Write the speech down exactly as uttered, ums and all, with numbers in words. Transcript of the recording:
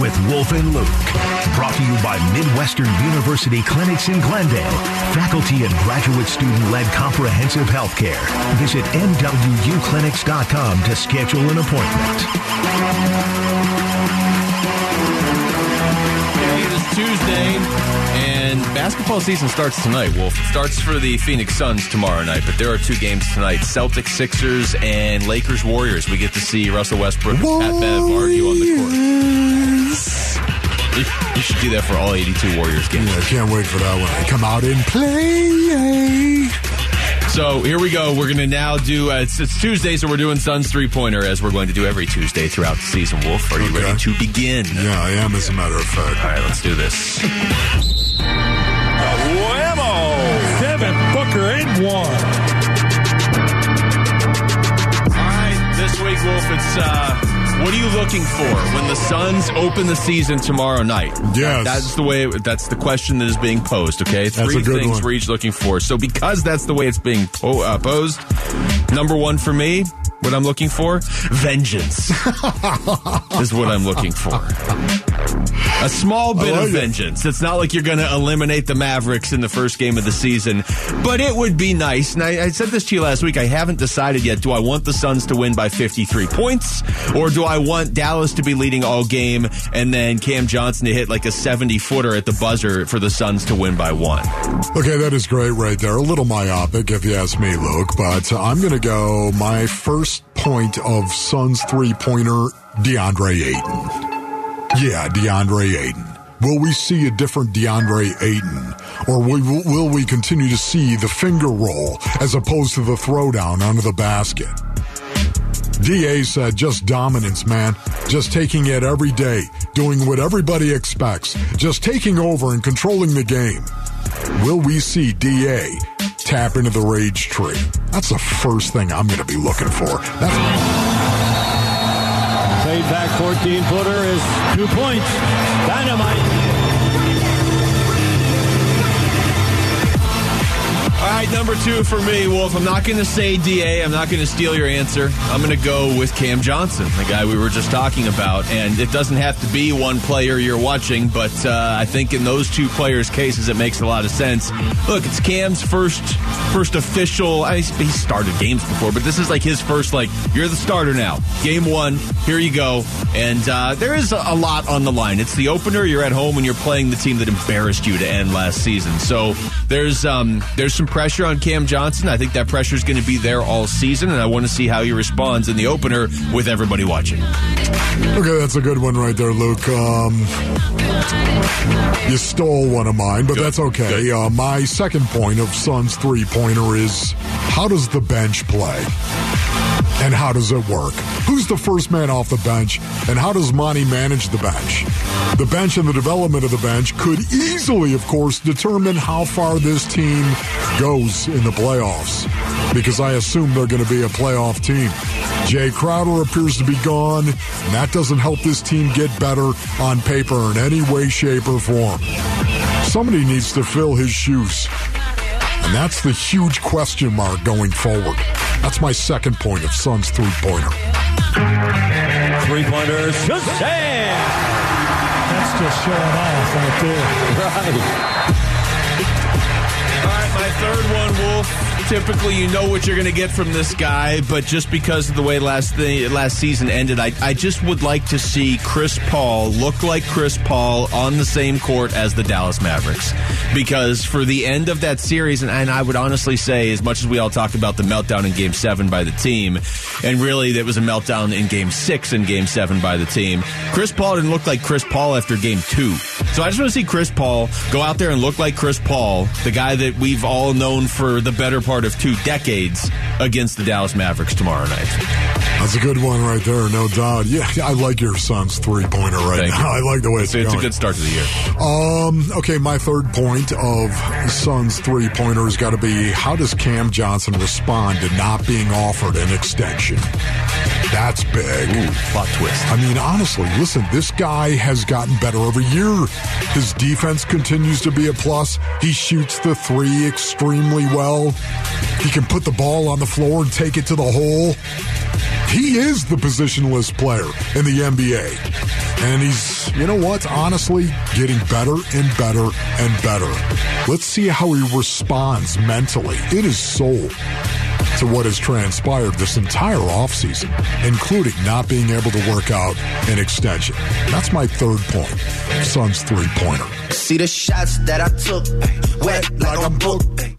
with Wolf and Luke. Brought to you by Midwestern University Clinics in Glendale. Faculty and graduate student-led comprehensive healthcare. Visit M W U clinics dot com to schedule an appointment. It is Tuesday. And basketball season starts tonight, Wolf. It starts for the Phoenix Suns tomorrow night, but there are two games tonight. Celtics, Sixers, and Lakers, Warriors. We get to see Russell Westbrook Warriors. and Pat Bev argue on the court. You, you should do that for all eighty-two Warriors games. Yeah, I can't wait for that one. I come out and play. So here we go. We're going to now do, uh, it's, it's Tuesday, so we're doing Suns three-pointer, as we're going to do every Tuesday throughout the season. Wolf, are you okay. ready to begin? Yeah, I am, as a matter of fact. All right, let's do this. W A M O! Devin Booker and one. All right, this week, Wolf, it's uh, what are you looking for when the Suns open the season tomorrow night? Yes, that's the way. That's the question that is being posed. Okay, three things one. We're each looking for. So, because that's the way it's being po- uh, posed, number one for me. What I'm looking for? Vengeance is what I'm looking for. A small bit of vengeance. It's not like you're going to eliminate the Mavericks in the first game of the season, but it would be nice. And I, I said this to you last week. I haven't decided yet. Do I want the Suns to win by fifty-three points, or do I want Dallas to be leading all game and then Cam Johnson to hit like a seventy-footer at the buzzer for the Suns to win by one? Okay, that is great right there. A little myopic, if you ask me, Luke, but I'm going to go my first point of Suns three-pointer, DeAndre Ayton. Yeah, DeAndre Ayton. Will we see a different DeAndre Ayton? Or will, will we continue to see the finger roll as opposed to the throwdown under the basket? D A said, just dominance, man. Just taking it every day. Doing what everybody expects. Just taking over and controlling the game. Will we see D A tap into the rage tree? That's the first thing I'm going to be looking for. That's fade back fourteen-footer is two points. Dynamite. All right, number two for me, Wolf. I'm not going to say D A. I'm not going to steal your answer. I'm going to go with Cam Johnson, the guy we were just talking about. And it doesn't have to be one player you're watching, but uh, I think in those two players' cases, it makes a lot of sense. Look, it's Cam's first... First official, I mean, he started games before, but this is like his first, like, you're the starter now. Game one, here you go. And uh, there is a lot on the line. It's the opener, you're at home, and you're playing the team that embarrassed you to end last season. So there's um, there's some pressure on Cam Johnson. I think that pressure is going to be there all season, and I want to see how he responds in the opener with everybody watching. Okay, that's a good one right there, Luke. Um, you stole one of mine, but good. That's okay. Uh, my second point of Suns three-point pointer is, how does the bench play? And how does it work? Who's the first man off the bench? And how does Monty manage the bench? The bench and the development of the bench could easily, of course, determine how far this team goes in the playoffs. Because I assume they're going to be a playoff team. Jay Crowder appears to be gone, and that doesn't help this team get better on paper in any way, shape, or form. Somebody needs to fill his shoes. And that's the huge question mark going forward. That's my second point of Suns three-pointer. Three-pointers. Shazam! That's just showing off right there. Right. All right, my third one, Wolf. Typically, you know what you're going to get from this guy, but just because of the way last thing, last season ended, I, I just would like to see Chris Paul look like Chris Paul on the same court as the Dallas Mavericks. Because for the end of that series, and, and I would honestly say, as much as we all talk about the meltdown in Game seven by the team, and really there was a meltdown in Game six and Game seven by the team, Chris Paul didn't look like Chris Paul after Game two. So I just want to see Chris Paul go out there and look like Chris Paul, the guy that we've all known for the better part of two decades, against the Dallas Mavericks tomorrow night. That's a good one right there, no doubt. Yeah, I like your Suns three-pointer right Thank now. You. I like the way it's, it's going. It's a good start to the year. Um, okay, my third point of Suns three-pointer has got to be, how does Cam Johnson respond to not being offered an extension? That's big. Ooh, plot twist. I mean, honestly, listen, this guy has gotten better every year. His defense continues to be a plus. He shoots the three extremely well. He can put the ball on the floor and take it to the hole. He is the positionless player in the N B A. And he's, you know what, honestly, getting better and better and better. Let's see how he responds mentally in his soul to what has transpired this entire offseason, including not being able to work out an extension. That's my third point, Suns three-pointer. See the shots that I took, wet like, like I'm booked.